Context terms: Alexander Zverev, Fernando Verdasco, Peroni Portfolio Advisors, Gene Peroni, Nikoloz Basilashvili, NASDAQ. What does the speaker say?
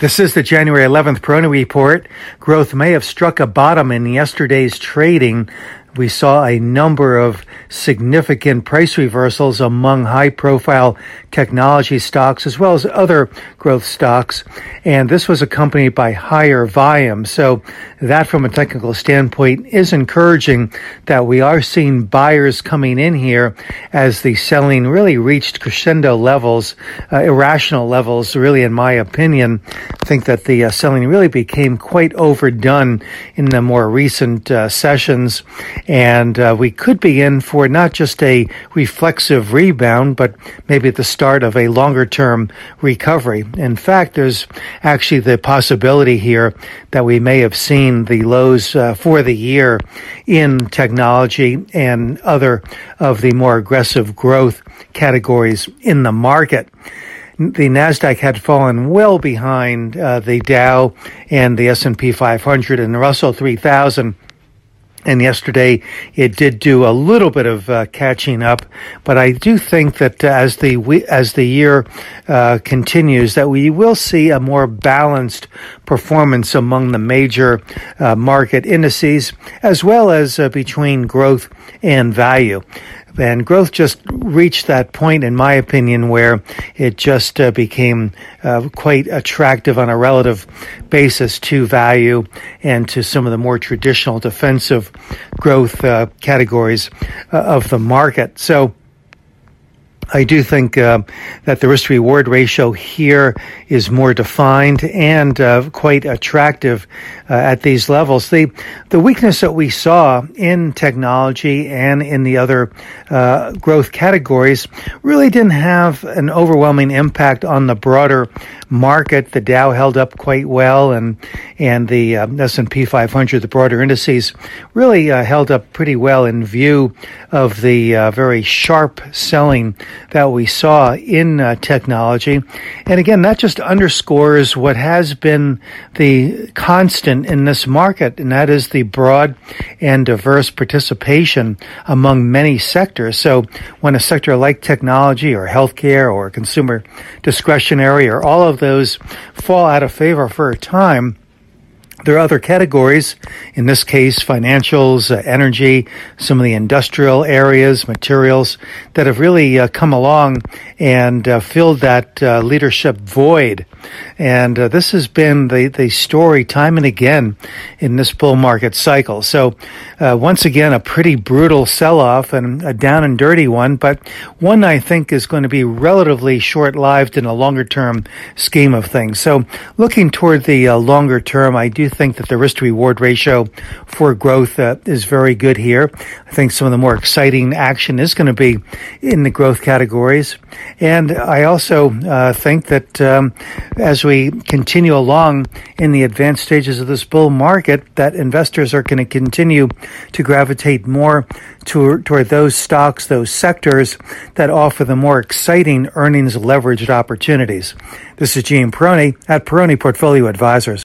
This is the January 11th Peroni Report. Growth may have struck a bottom in yesterday's trading. We saw a number of significant price reversals among high-profile technology stocks as well as other growth stocks, and this was accompanied by higher volume. So that, from a technical standpoint, is encouraging that we are seeing buyers coming in here as the selling really reached crescendo levels, irrational levels, really, in my opinion. I think that the selling really became quite overdone in the more recent sessions. And we could be in for not just a reflexive rebound, but maybe at the start of a longer-term recovery. In fact, there's actually the possibility here that we may have seen the lows for the year in technology and other of the more aggressive growth categories in the market. The NASDAQ had fallen well behind the Dow and the S&P 500 and the Russell 3000. And yesterday, it did do a little bit of catching up, but I do think that as the year continues, that we will see a more balanced performance among the major market indices, as well as between growth and value. And growth just reached that point, in my opinion, where it just became quite attractive on a relative basis to value and to some of the more traditional defensive growth categories of the market. So I do think that the risk-reward ratio here is more defined and quite attractive at these levels. The weakness that we saw in technology and in the other growth categories really didn't have an overwhelming impact on the broader market. The Dow held up quite well, and the S&P 500, the broader indices, really held up pretty well in view of the very sharp selling that we saw in technology. And again, that just underscores what has been the constant in this market, and that is the broad and diverse participation among many sectors. So when a sector like technology or healthcare or consumer discretionary or all of those fall out of favor for a time, there are other categories, in this case, financials, energy, some of the industrial areas, materials, that have really come along and filled that leadership void. And this has been the story time and again in this bull market cycle. So once again, a pretty brutal sell-off and a down and dirty one, but one I think is going to be relatively short-lived in a longer-term scheme of things. So looking toward the longer term, I do think that the risk-to-reward ratio for growth is very good here. I think some of the more exciting action is going to be in the growth categories. And I also think that as we continue along in the advanced stages of this bull market, that investors are going to continue to gravitate more toward those stocks, those sectors that offer the more exciting earnings-leveraged opportunities. This is Gene Peroni at Peroni Portfolio Advisors.